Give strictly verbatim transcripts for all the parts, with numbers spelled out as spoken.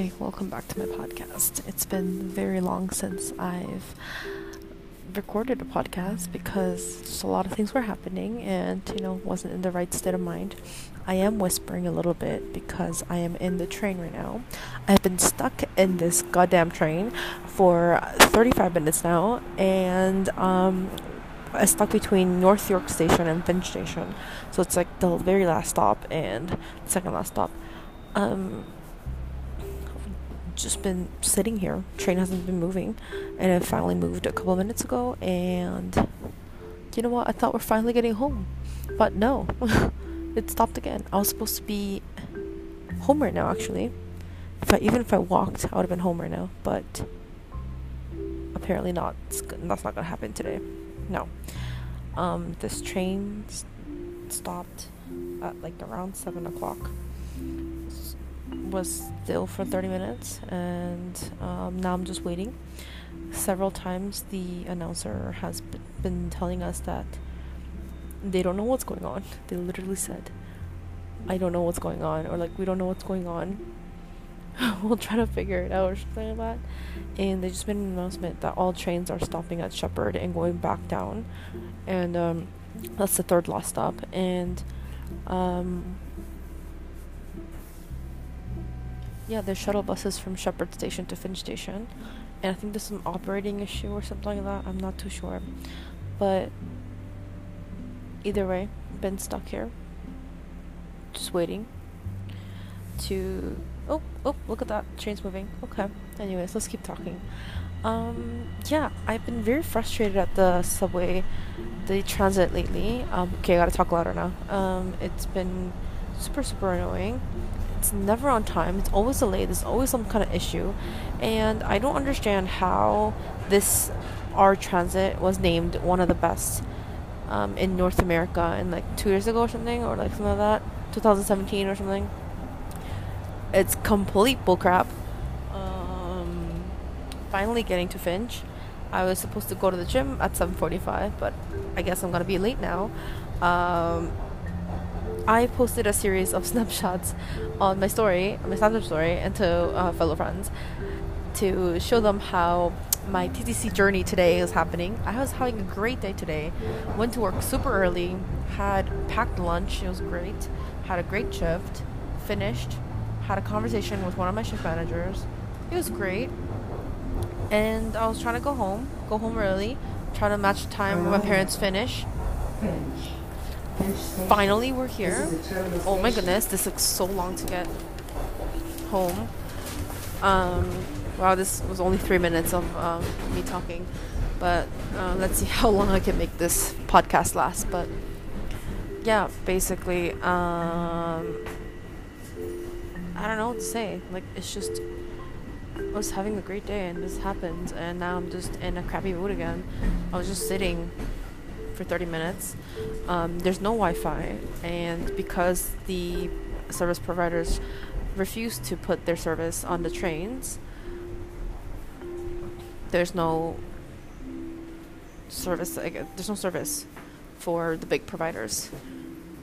Hi, welcome back to my podcast. It's been very long since I've recorded a podcast because just a lot of things were happening and, you know, wasn't in the right state of mind. I am whispering a little bit because I am in the train right now. I've been stuck in this goddamn train for thirty-five minutes now, and um, I'm stuck between North York Station and Finch Station. So it's like the very last stop and the second last stop. Um... just been sitting here. Train hasn't been moving, and it finally moved a couple of minutes ago, and you know what, I thought we're finally getting home, but no. It stopped again. I was supposed to be home right now. Actually, if I, even if I walked, I would have been home right now, but apparently not. It's, that's not gonna happen today. No. Um, this train st- stopped at like around seven o'clock, was still for thirty minutes, and um, now I'm just waiting. Several times the announcer has b- been telling us that they don't know what's going on. They literally said, I don't know what's going on, or like, we don't know what's going on. We'll try to figure it out, or something like that. And they just made an announcement that all trains are stopping at Shepherd and going back down, and um, that's the third last stop. And um yeah, there's shuttle buses from Shepherd Station to Finch Station, and I think there's some operating issue or something like that. I'm not too sure, but either way, been stuck here, just waiting to. Oh, oh, look at that, train's moving. Okay. Anyways, let's keep talking. Um, yeah, I've been very frustrated at the subway, the transit lately. Um, okay, I gotta talk louder now. Um, it's been super, super annoying. It's never on time, it's always delayed, there's always some kind of issue, and I don't understand how this our transit was named one of the best um, in North America in like two years ago or something, or like something like that, twenty seventeen or something. It's complete bullcrap. Um, finally getting to Finch. I was supposed to go to the gym at seven forty-five, but I guess I'm gonna be late now. Um, I posted a series of snapshots on my story, my Snapchat story, and to uh, fellow friends to show them how my T T C journey today is happening. I was having a great day today. Went to work super early, had packed lunch, it was great, had a great shift, finished, had a conversation with one of my shift managers. It was great. And I was trying to go home, go home early, trying to match the time when my parents finish. Finish. Finally, we're here. Oh my goodness, this took so long to get home. Um, wow, this was only three minutes of um, me talking, but uh, let's see how long I can make this podcast last. But yeah, basically, um, I don't know what to say. Like, it's just, I was having a great day and this happened, and now I'm just in a crappy mood again. I was just sitting for thirty minutes. Um, there's no Wi-Fi, and because the service providers refuse to put their service on the trains, there's no service I guess, there's no service for the big providers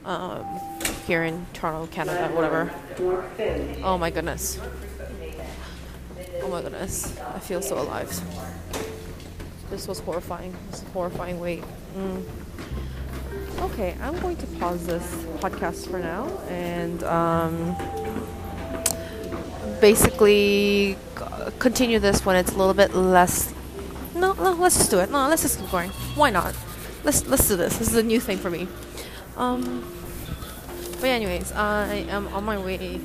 um, here in Toronto, Canada, whatever. Oh my goodness, oh my goodness, I feel so alive. This was horrifying. This was a horrifying wait. Mm. Okay, I'm going to pause this podcast for now, and um, basically continue this when it's a little bit less. No, no, let's just do it. No, let's just keep going. Why not? Let's let's do this. This is a new thing for me. Um, but anyways, I am on my way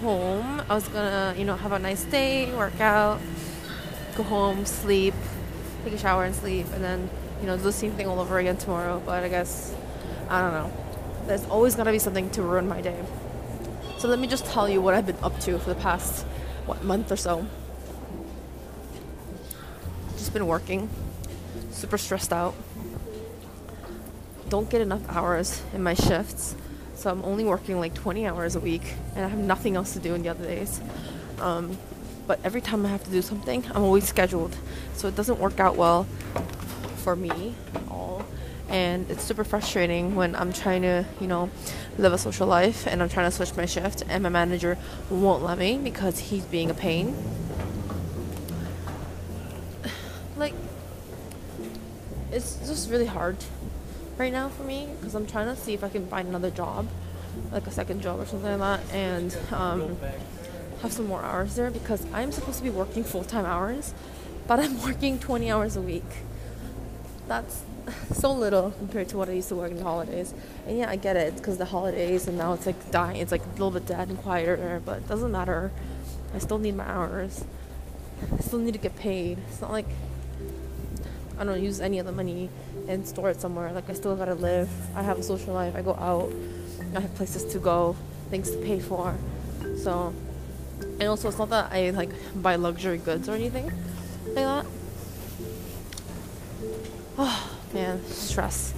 home. I was gonna, you know, have a nice day, work out, go home, sleep, take a shower and sleep, and then, you know, do the same thing all over again tomorrow. But I guess, I don't know, there's always gonna be something to ruin my day. So let me just tell you what I've been up to for the past, what, month or so. Just been working, super stressed out, don't get enough hours in my shifts, so I'm only working like twenty hours a week, and I have nothing else to do in the other days. um But every time I have to do something, I'm always scheduled. So it doesn't work out well for me at all. and it's super frustrating when I'm trying to, you know, live a social life and I'm trying to switch my shift and my manager won't let me because he's being a pain. Like, it's just really hard right now for me because I'm trying to see if I can find another job, like a second job or something like that, and um, have some more hours there because I'm supposed to be working full-time hours, but I'm working twenty hours a week. That's so little compared to what I used to work in the holidays. And yeah, I get it because the holidays and now it's like dying. It's like a little bit dead and quieter, but it doesn't matter. I still need my hours. I still need to get paid. It's not like I don't use any of the money and store it somewhere. Like, I still gotta live. I have a social life. I go out. I have places to go, things to pay for. So, and also it's not that I like buy luxury goods or anything like that. Oh man, stress.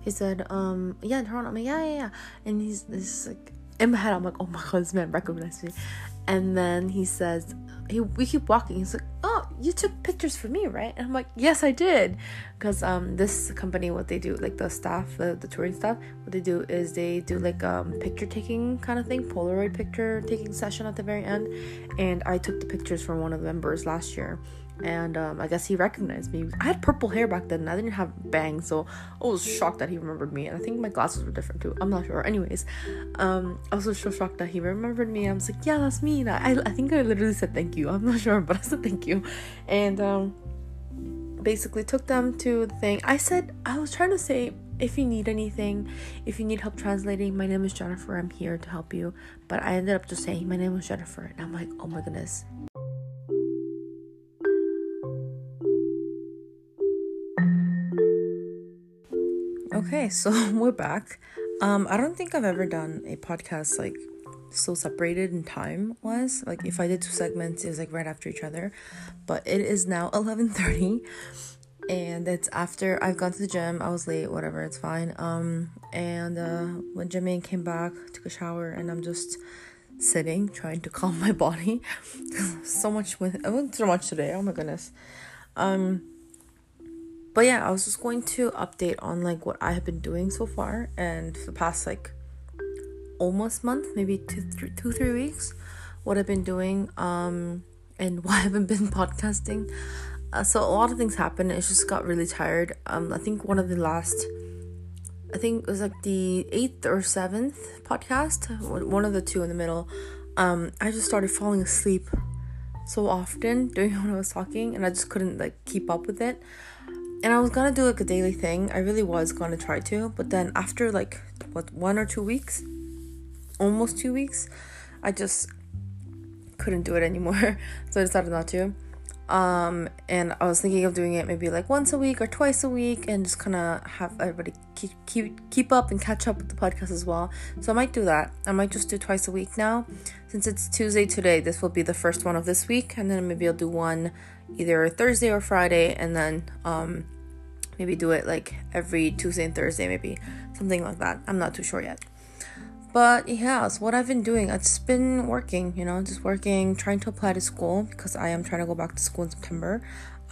He said, um, yeah, in Toronto. I'm like, yeah, yeah, yeah. And he's this like in my head. I'm like, oh my god, this man recognized me. And then he says, he we keep walking. He's like, oh, you took pictures for me, right? And I'm like, yes, I did, because um, this company, what they do, like the staff, the, the touring staff, what they do is they do like um picture taking kind of thing, Polaroid picture taking session at the very end, and I took the pictures from one of the members last year, and um, I guess he recognized me. I had purple hair back then, and I didn't have bangs, so I was shocked that he remembered me, and I think my glasses were different too. I'm not sure. Anyways, um, I was so shocked that he remembered me. I was like, yeah, that's me. And I I think I literally said thank you. I'm not sure, but I said thank you. And um basically took them to the thing. I said, I was trying to say, if you need anything, if you need help translating, my name is Jennifer, I'm here to help you. But I ended up just saying my name is Jennifer, and I'm like, oh my goodness. Okay, so we're back. um I don't think I've ever done a podcast like so separated in time. Was like, if I did two segments, it was like right after each other, but it is now eleven thirty and it's after I've gone to the gym. I was late, whatever, it's fine. Um and uh when Jimmy came back, took a shower, and I'm just sitting trying to calm my body. so much with I went through much today, oh my goodness. um but yeah, I was just going to update on like what I have been doing so far and for the past like almost month, maybe two, th- two, three weeks, what I've been doing, um, and why I haven't been podcasting. Uh, so a lot of things happened. It just got really tired. Um, I think one of the last, I think it was like the eighth or seventh podcast, one of the two in the middle. Um, I just started falling asleep so often during when I was talking, and I just couldn't like keep up with it. And I was gonna do like a daily thing. I really was gonna try to, but then after like what one or two weeks. almost two weeks, I just couldn't do it anymore. So I decided not to. Um and I was thinking of doing it maybe like once a week or twice a week and just kind of have everybody keep, keep keep up and catch up with the podcast as well. So I might do that. I might just do twice a week now, since it's Tuesday today. This will be the first one of this week, and then maybe I'll do one either Thursday or Friday, and then um maybe do it like every Tuesday and Thursday, maybe something like that. I'm not too sure yet. But yeah, so what I've been doing, I've just been working, you know, just working, trying to apply to school because I am trying to go back to school in September.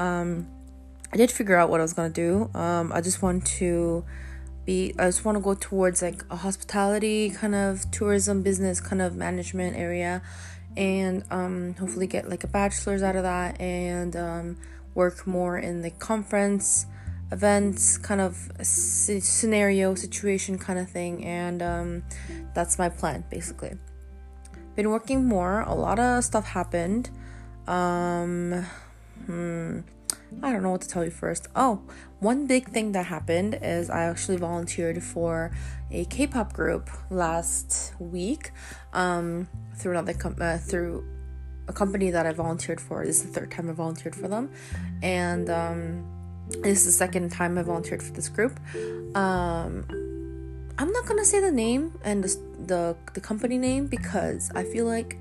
Um, I did figure out what I was going to do. Um, I just want to be, I just want to go towards like a hospitality kind of tourism business kind of management area, and um, hopefully get like a bachelor's out of that, and um, work more in the conference events kind of scenario situation kind of thing. And um that's my plan. Basically been working more, a lot of stuff happened. um hmm, I don't know what to tell you first. Oh, one big thing that happened is I actually volunteered for a K-pop group last week, um through another com- uh, through a company that I volunteered for. This is the third time I volunteered for them, and um this is the second time I volunteered for this group. Um, I'm not gonna say the name and the, the the company name because I feel like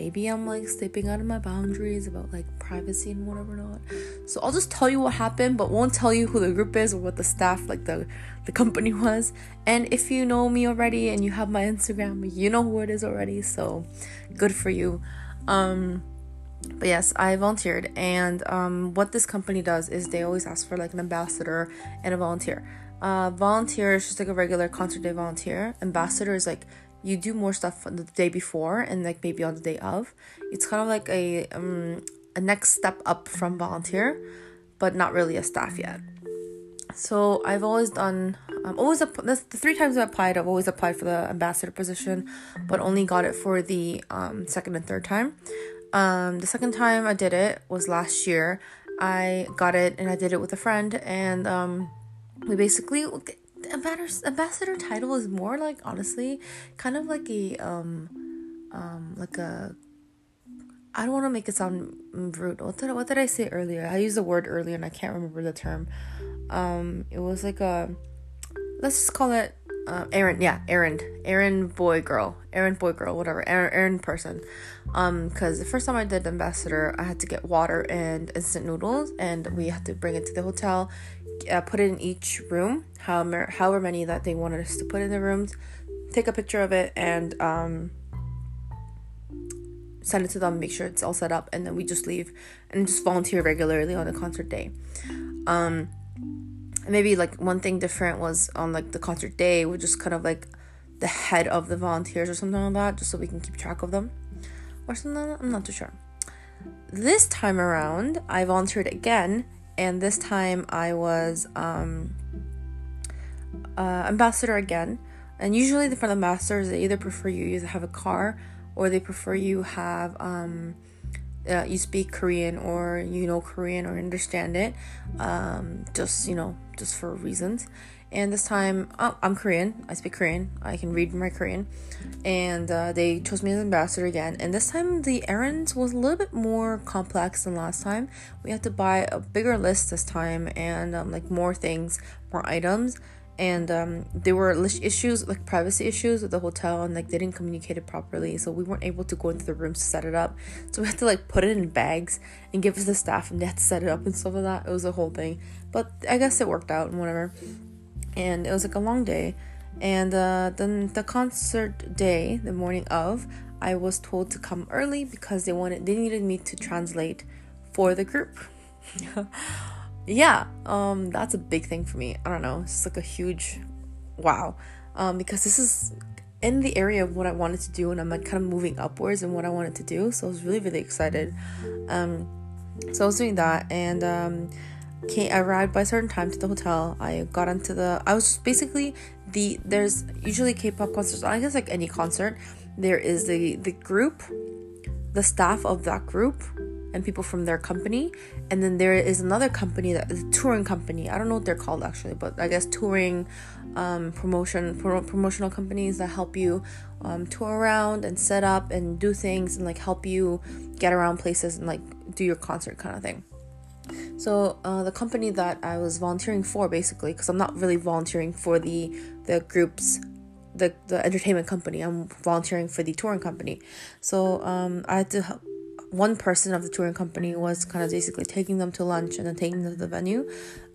maybe I'm like stepping out of my boundaries about like privacy and whatever not. So I'll just tell you what happened, but won't tell you who the group is or what the staff, like the the company was. And if you know me already and you have my Instagram, you know who it is already. So good for you. Um. But yes, I volunteered, and um, what this company does is they always ask for like an ambassador and a volunteer. Uh, volunteer is just like a regular concert day volunteer. Ambassador is like you do more stuff on the day before and like maybe on the day of. It's kind of like a um, a next step up from volunteer, but not really a staff yet. So I've always done, um, always app- that's the three times I applied, I've always applied for the ambassador position, but only got it for the um, second and third time. Um, the second time I did it was last year. I got it and I did it with a friend, and um, we basically, the ambassador title is more like, honestly, kind of like a, um, um, like a, I don't want to make it sound rude. What did, what did I say earlier? I used the word earlier and I can't remember the term. Um, it was like a, let's just call it, Uh, errand, yeah, errand, errand boy girl, errand boy girl, whatever, errand, errand person, um, because the first time I did ambassador, I had to get water and instant noodles, and we had to bring it to the hotel, uh, put it in each room, however, however many that they wanted us to put in the rooms, take a picture of it, and um, send it to them, make sure it's all set up, and then we just leave and just volunteer regularly on the concert day. Um, Maybe like one thing different was on like the concert day, we're just kind of like the head of the volunteers or something like that, just so we can keep track of them or something. I'm not too sure. This time around, I volunteered again, and this time I was um, uh, ambassador again. And usually for the ambassadors, they either prefer you either have a car, or they prefer you have um, uh, you speak Korean, or you know Korean or understand it. Um, just you know. Just for reasons. And this time oh, I'm Korean, I speak Korean, I can read my Korean, and uh, they chose me as ambassador again. And this time the errands was a little bit more complex than last time. We had to buy a bigger list this time, and um, like more things, more items, and um, there were issues like privacy issues with the hotel, and like they didn't communicate it properly, so we weren't able to go into the rooms to set it up, so we had to like put it in bags and give it to the staff, and they had to set it up and stuff like that. It was a whole thing, but I guess it worked out and whatever. And it was like a long day. And uh, then the concert day, the morning of, I was told to come early because they wanted, they needed me to translate for the group. yeah, um, that's a big thing for me. I don't know, it's like a huge wow, um, because this is in the area of what I wanted to do, and I'm like kind of moving upwards in what I wanted to do. So I was really, really excited. Um, so I was doing that, and um. Okay, I arrived by a certain time to the hotel. I got onto the... I was just basically... the There's usually K-pop concerts. I guess like any concert. There is the, the group, the staff of that group, and people from their company. And then there is another company that is a touring company. I don't know what they're called actually, but I guess touring um, promotion pro- promotional companies that help you um, tour around and set up and do things and like help you get around places and like do your concert kind of thing. So uh, the company that I was volunteering for, basically, because I'm not really volunteering for the the groups, the the entertainment company. I'm volunteering for the touring company. So um, I had to help. One person of the touring company was kind of basically taking them to lunch and then taking them to the venue.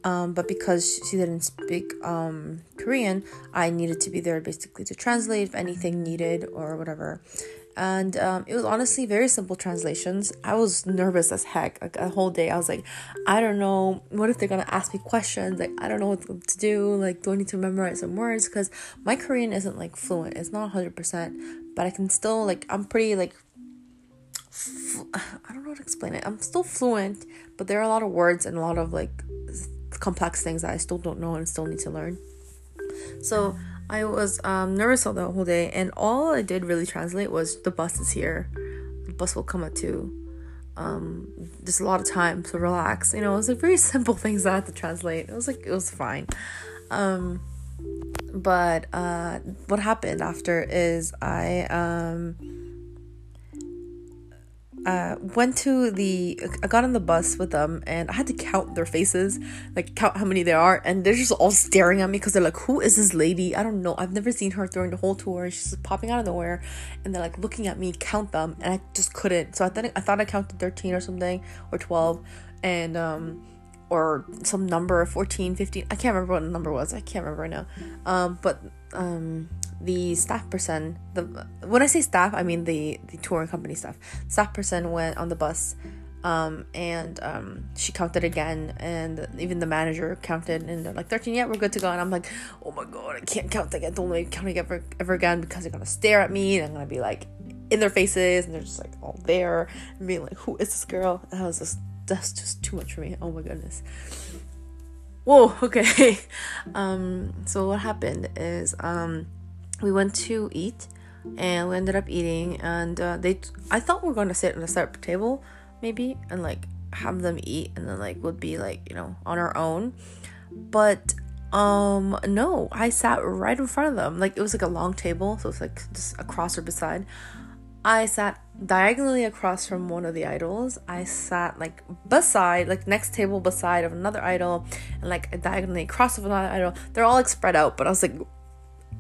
Um, but because she didn't speak um, Korean, I needed to be there basically to translate if anything needed or whatever. And um, it was honestly very simple translations. I was nervous as heck, like a whole day. I was like, I don't know, what if they're gonna ask me questions? Like, I don't know what to do. Like, do I need to memorize some words? Because my Korean isn't like fluent. It's not one hundred percent, but I can still like, I'm pretty like, fl- I don't know how to explain it. I'm still fluent, but there are a lot of words and a lot of like complex things that I still don't know and still need to learn. So I was um, nervous all the whole day, and all I did really translate was the bus is here, the bus will come at two. Um, there's a lot of time, so relax. You know, it was like very simple things that I had to translate. It was like it was fine. Um, but uh, what happened after is I um, uh, went to the. I got on the bus with them, and I had to count their faces, like count how many there are, and they're just all staring at me because they're like, "Who is this lady? I don't know. I've never seen her during the whole tour. She's just popping out of nowhere," and they're like looking at me, count them, and I just couldn't. So I thought I thought I counted thirteen or something or twelve, and um, or some number, fourteen, fifteen, I can't remember what the number was, I can't remember right now, um, but, um, the staff person, the, when I say staff, I mean the, the touring company staff, staff person went on the bus, um, and, um, she counted again, and even the manager counted, and they're like, thirteen, yeah, we're good to go, and I'm like, oh my god, I can't count again, don't let me count ever, ever again, because they're gonna stare at me, and I'm gonna be, like, in their faces, and they're just, like, all there, and being like, who is this girl, and I was just, that's just too much for me. Oh my goodness. Whoa, okay. Um, so what happened is, um, we went to eat, and we ended up eating, and uh, they, I thought we were going to sit on a separate table, maybe, and, like, have them eat, and then, like, would be, like, you know, on our own, but, um, no, I sat right in front of them, like, it was, like, a long table, so it's, like, just across or beside. I sat diagonally across from one of the idols. I sat like beside, like next table beside of another idol, and like diagonally across of another idol. They're all like spread out, but I was like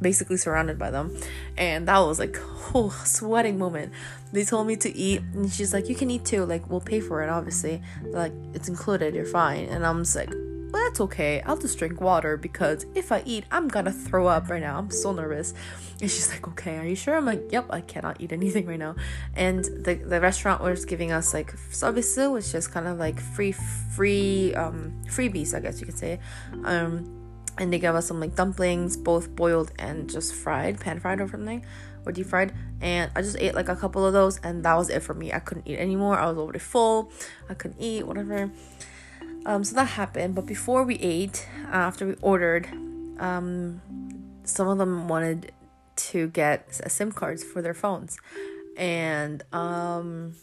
basically surrounded by them, and that was like, oh, sweating moment. They told me to eat, and she's like, you can eat too, like we'll pay for it, obviously, like it's included, you're fine. And I'm just like, well, that's okay, I'll just drink water, because if I eat, I'm gonna throw up right now, I'm so nervous. And she's like, okay, are you sure? I'm like, yep, I cannot eat anything right now. And the, the restaurant was giving us like sobisu, which is kind of like free free um freebies, I guess you could say, um and they gave us some like dumplings, both boiled and just fried, pan fried or something, or deep fried. And I just ate like a couple of those, and that was it for me. I couldn't eat anymore, I was already full, I couldn't eat, whatever. Um, so that happened, but before we ate, uh, after we ordered, um, some of them wanted to get SIM cards for their phones, and um,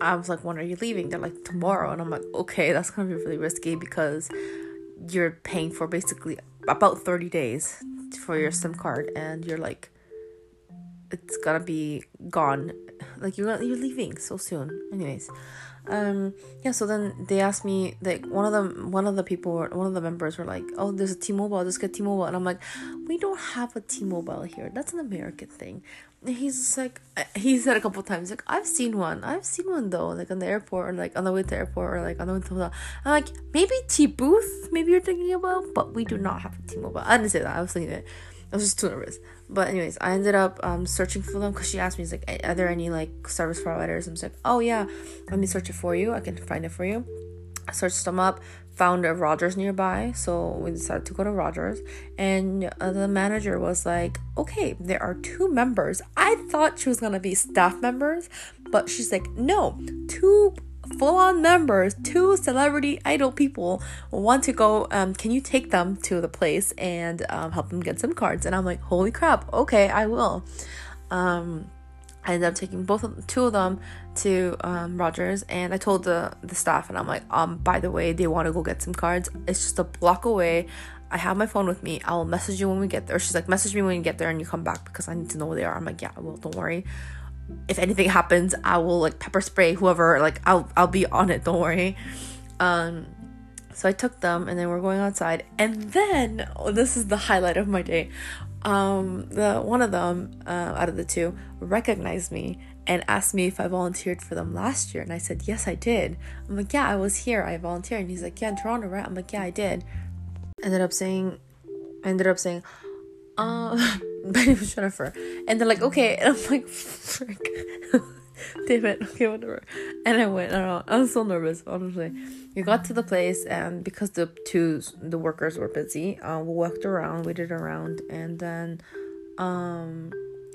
I was like, when are you leaving? They're like, tomorrow. And I'm like, okay, that's gonna be really risky, because you're paying for basically about thirty days for your SIM card, and you're like, it's gonna be gone, like you're you're leaving so soon. Anyways, um yeah, so then they asked me, like one of them one of the people one of the members were like, oh, there's a T-Mobile, just get T-Mobile. And I'm like, we don't have a T-Mobile here, that's an American thing. And he's just like, he said a couple times like, I've seen one I've seen one though, like on the airport, or like on the way to the airport, or like on the way to the, I'm like, maybe T-Booth, maybe you're thinking about, but we do not have a T-Mobile. I didn't say that, I was thinking it, I was just too nervous. But anyways, I ended up um searching for them, because she asked me, she's like, are there any like service providers? I'm like, oh yeah, let me search it for you, I can find it for you. I searched them up, found a Rogers nearby, so we decided to go to Rogers. And uh, the manager was like, okay, there are two members. I thought she was gonna be staff members, but she's like, no, two full-on members, two celebrity idol people want to go, um can you take them to the place and um help them get SIM cards? And I'm like, holy crap, okay, I will. um I ended up taking both of, two of them to um Rogers, and I told the the staff, and I'm like, um by the way, they want to go get SIM cards, it's just a block away, I have my phone with me, I'll message you when we get there. She's like, message me when you get there and you come back, because I need to know where they are. I'm like, yeah, well, don't worry, if anything happens, I will like pepper spray whoever, like I'll I'll be on it, don't worry. Um so I took them, and then we're going outside, and then, oh, this is the highlight of my day. Um the one of them, uh, out of the two, recognized me and asked me if I volunteered for them last year, and I said, yes, I did. I'm like, yeah, I was here, I volunteered. And he's like, yeah, in Toronto, right? I'm like, yeah, I did. Ended up saying ended up saying um uh, my name is Jennifer, and they're like, okay, and I'm like, frick, damn it, okay, whatever. And I went around, I was so nervous, honestly. We got to the place, and because the two the workers were busy, uh, we walked around, waited around, and then um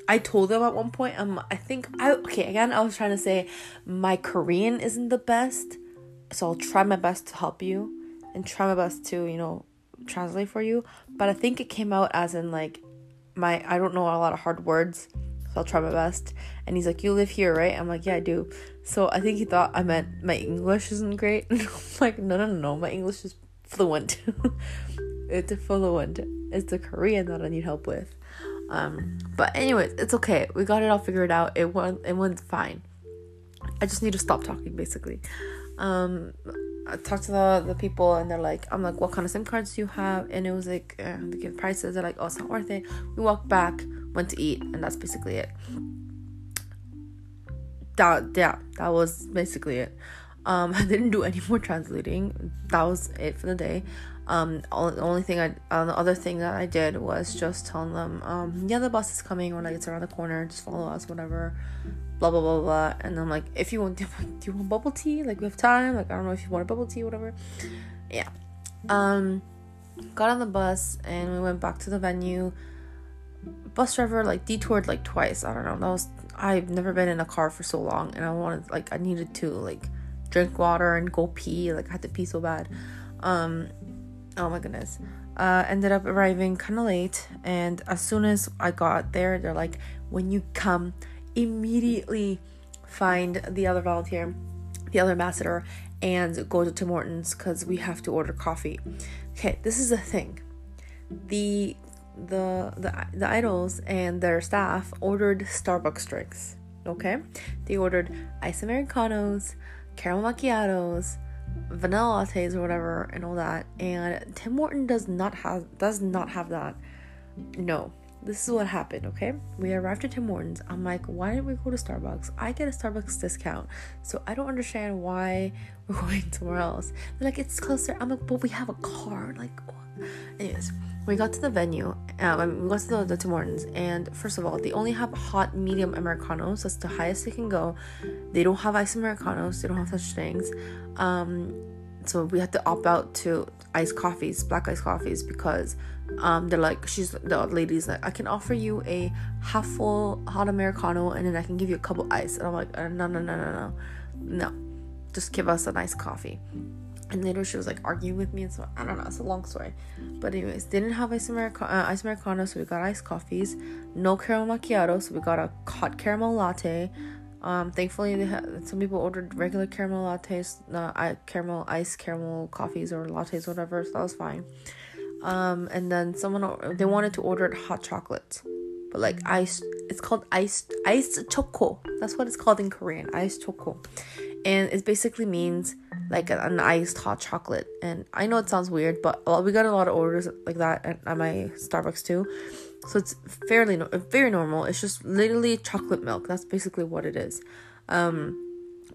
I told them at one point, um I think I okay again I was trying to say my Korean isn't the best, so I'll try my best to help you and try my best to, you know, translate for you, but I think it came out as in like, my I don't know a lot of hard words, so I'll try my best. And he's like, you live here, right? I'm like, yeah, I do. So I think he thought I meant my English isn't great. I'm like, no no no, no. My English is fluent. It's fluent, it's the Korean that I need help with. Um but anyways, it's okay, we got it all figured out, it went it went fine. I just need to stop talking, basically. um I talked to the, the people, and they're like, I'm like, what kind of SIM cards do you have? And it was like, uh, they give prices, they're like, oh, it's not worth it. We walked back, went to eat, and that's basically it. That, yeah, that was basically it. Um, I didn't do any more translating. That was it for the day. Um, all, the only thing I, uh, the other thing that I did was just telling them, um, yeah, the bus is coming, when like it's around the corner, just follow us, whatever, blah blah blah blah. And I'm like, if you want, do you want bubble tea? Like, we have time. Like, I don't know if you want a bubble tea, whatever. Yeah. Um, got on the bus and we went back to the venue. Bus driver like detoured like twice. I don't know. That was I've never been in a car for so long, and I wanted like I needed to like drink water and go pee. Like, I had to pee so bad. Um. Oh my goodness. Uh, ended up arriving kind of late, and as soon as I got there, they're like, when you come, immediately find the other volunteer, the other ambassador, and go to Tim Hortons because we have to order coffee. Okay, this is the thing. The the the the idols and their staff ordered Starbucks drinks. Okay, they ordered iced americanos, caramel macchiatos, vanilla lattes or whatever, and all that. And Tim Horton does not have does not have that. No, this is what happened. Okay, we arrived at Tim Hortons. I'm like, why didn't we go to Starbucks? I get a Starbucks discount, so I don't understand why we're going somewhere else. They're like, it's closer. I'm like, but we have a car. Like, what? Anyways, we got to the venue. Um, we got to the, the Tim Hortons, and first of all, they only have hot, medium americanos. That's the highest they can go. They don't have iced americanos. They don't have such things. Um, so we had to opt out to iced coffees, black iced coffees, because um, they're like, she's the lady's like, I can offer you a half full hot americano, and then I can give you a cup of ice. And I'm like, no, no, no, no, no, no, just give us a nice coffee. And later she was like arguing with me, and so I don't know, it's a long story. But anyways, they didn't have ice America- uh, ice americano, so we got iced coffees. No caramel macchiato, so we got a hot caramel latte. Um, thankfully, they ha- some people ordered regular caramel lattes, uh, I- caramel ice caramel coffees or lattes, whatever. So that was fine. Um, and then someone o- they wanted to order hot chocolate, but like ice. It's called iced iced choco. That's what it's called in Korean, iced choco, and it basically means like an iced hot chocolate. And I know it sounds weird, but we got a lot of orders like that at, at my Starbucks too, so it's fairly no- very normal. It's just literally chocolate milk. That's basically what it is. Um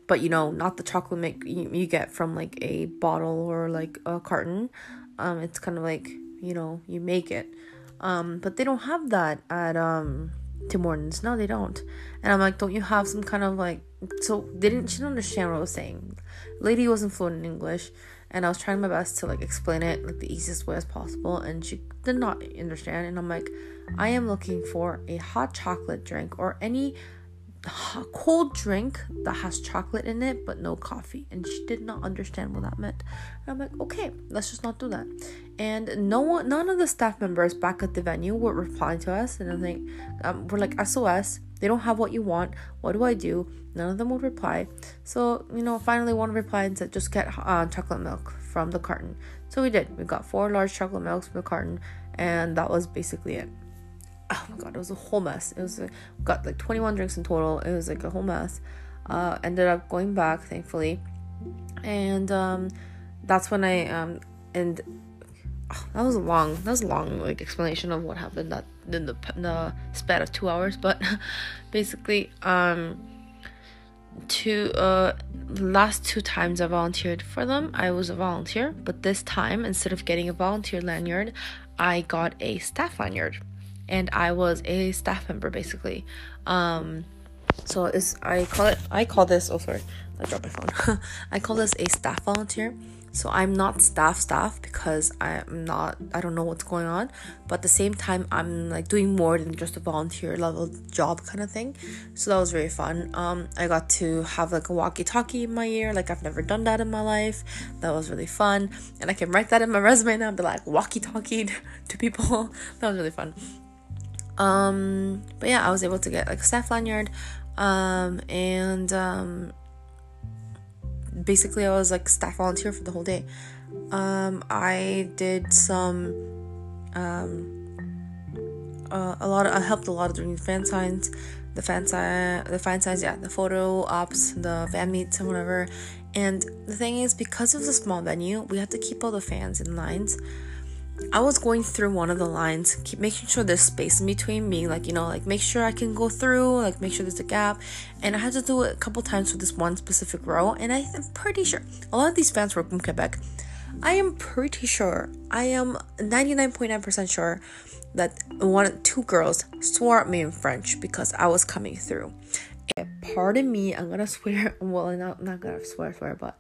but you know, not the chocolate milk you, you get from like a bottle or like a carton. Um it's kind of like, you know, you make it. Um but they don't have that at um Tim Hortons. No, they don't. And I'm like, don't you have some kind of like, so they didn't she didn't understand what I was saying. Lady wasn't fluent in English, and I was trying my best to like explain it like the easiest way as possible, and she did not understand. And I'm like, I am looking for a hot chocolate drink or any hot, cold drink that has chocolate in it but no coffee. And she did not understand what that meant. And I'm like, okay, let's just not do that. And no one, none of the staff members back at the venue were replying to us, and I'm like, um, we're like, S O S, they don't have what you want, what do I do? None of them would reply. So, you know, finally one replied and said, just get uh, chocolate milk from the carton. So we did. We got four large chocolate milks from the carton, and that was basically it. Oh my god, it was a whole mess. It was a, we got like twenty-one drinks in total. It was like a whole mess. Uh, ended up going back, thankfully, and um, that's when I um and oh, that was a long that was a long like explanation of what happened that in the in the span of two hours. But basically, um. Two uh the last two times I volunteered for them, I was a volunteer, but this time, instead of getting a volunteer lanyard, I got a staff lanyard, and I was a staff member basically. Um so it's I call it I call this oh sorry I dropped my phone I call this a staff volunteer. So I'm not staff staff because I'm not I don't know what's going on, but at the same time I'm like doing more than just a volunteer level job kind of thing. So that was very fun. Um I got to have like a walkie-talkie in my ear. Like, I've never done that in my life. That was really fun. And I can write that in my resume now, be like walkie-talkied to people. That was really fun. Um but yeah, I was able to get like a staff lanyard. Um and um basically I was like staff volunteer for the whole day. um I did some um uh, a lot of, I helped a lot of doing fan signs the fan sign the fan signs yeah the photo ops, the fan meets and whatever. And the thing is, because it was a small venue, we had to keep all the fans in lines. I was going through one of the lines, keep making sure there's space in between me, like, you know, like, make sure I can go through, like, make sure there's a gap. And I had to do it a couple times for this one specific row, and I'm pretty sure a lot of these fans were from Quebec. I am pretty sure, I am ninety-nine point nine percent sure that one, two girls swore at me in French because I was coming through. And pardon me, I'm gonna swear, well, not not gonna swear, swear, but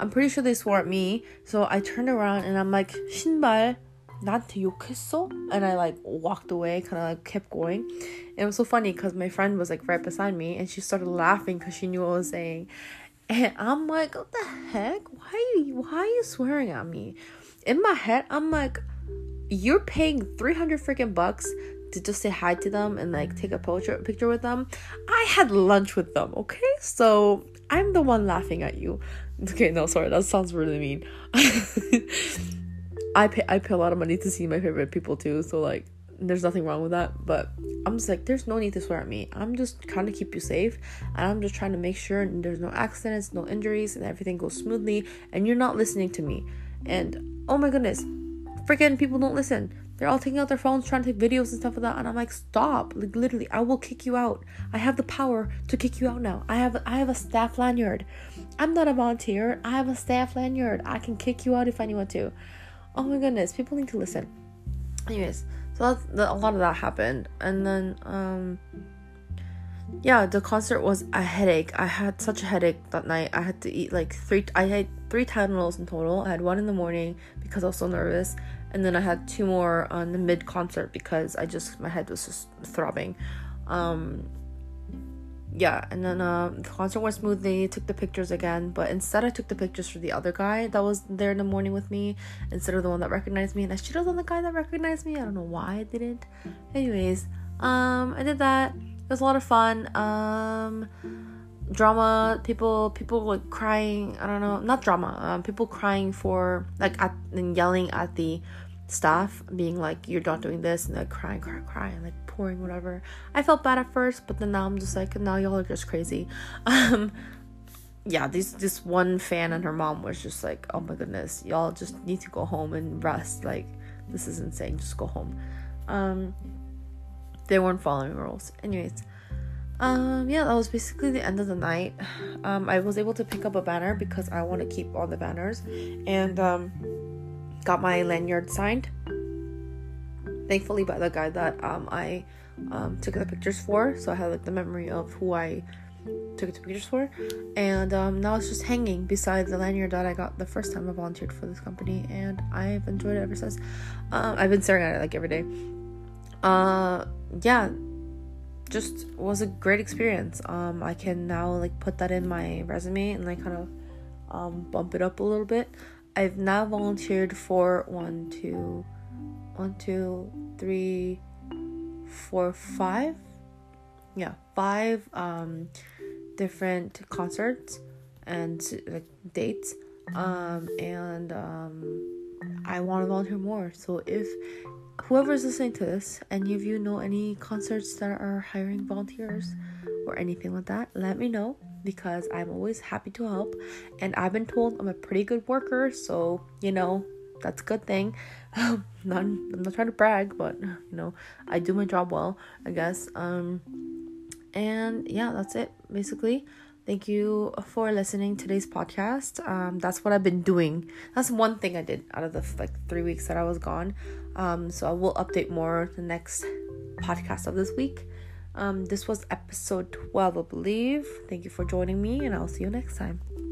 I'm pretty sure they swore at me. So I turned around and I'm like, 신발 나한테 욕했어? And I like walked away, kind of like kept going. And it was so funny because my friend was like right beside me and she started laughing because she knew what I was saying. And I'm like, what the heck? Why are you, why are you swearing at me? In my head, I'm like, you're paying three hundred freaking bucks to just say hi to them and like take a picture picture with them. I had lunch with them, okay? So I'm the one laughing at you. Okay, no, sorry, that sounds really mean. I pay I pay a lot of money to see my favorite people too, so like there's nothing wrong with that. But I'm just like, there's no need to swear at me. I'm just trying to keep you safe, and I'm just trying to make sure there's no accidents, no injuries, and everything goes smoothly, and you're not listening to me. And oh my goodness, freaking people don't listen. They're all taking out their phones, trying to take videos and stuff like that, and I'm like, stop. Like, literally, I will kick you out. I have the power to kick you out now. I have I have a staff lanyard. I'm not a volunteer. I have a staff lanyard. I can kick you out if I want to. Oh my goodness, people need to listen. Anyways, so that's, that, a lot of that happened. And then, um, yeah, the concert was a headache. I had such a headache that night. I had to eat like three, I had three Tylenols in total. I had one in the morning because I was so nervous. And then I had two more on the mid-concert because I just, my head was just throbbing. Um, yeah, and then uh, the concert went smoothly, took the pictures again, but instead I took the pictures for the other guy that was there in the morning with me instead of the one that recognized me. And I should have done the guy that recognized me. I don't know why I didn't. Anyways, um, I did that. It was a lot of fun. Um, drama, people, people like crying. I don't know, not drama. Um, people crying for like at, and yelling at the staff, being like, you're not doing this, and like crying, crying, crying, like pouring whatever. I felt bad at first, but then now I'm just like, now y'all are just crazy. Um, yeah, this this one fan and her mom was just like, oh my goodness, y'all just need to go home and rest. Like, this is insane. Just go home. Um, they weren't following rules. Anyways, um, yeah, that was basically the end of the night. Um, I was able to pick up a banner because I want to keep all the banners, and um. got my lanyard signed, thankfully, by the guy that um I um took the pictures for, so I had like the memory of who I took the pictures for. And um now it's just hanging beside the lanyard that I got the first time I volunteered for this company, and I've enjoyed it ever since. um I've been staring at it like every day. Uh yeah, just was a great experience. um I can now like put that in my resume and like kind of um bump it up a little bit. I've now volunteered for one, two, one, two, three, four, five. Yeah, five um, different concerts and like dates. Um, and um, I want to volunteer more. So if whoever's listening to this, any of you know any concerts that are hiring volunteers or anything like that, let me know, because I'm always happy to help. And I've been told I'm a pretty good worker, so you know, that's a good thing. I'm not, I'm not trying to brag, but you know, I do my job well, I guess. Um and yeah, that's it basically. Thank you for listening to today's podcast. Um that's what I've been doing. That's one thing I did out of the like three weeks that I was gone. Um so I will update more the next podcast of this week. Um, this was episode twelve, I believe. Thank you for joining me, and I'll see you next time.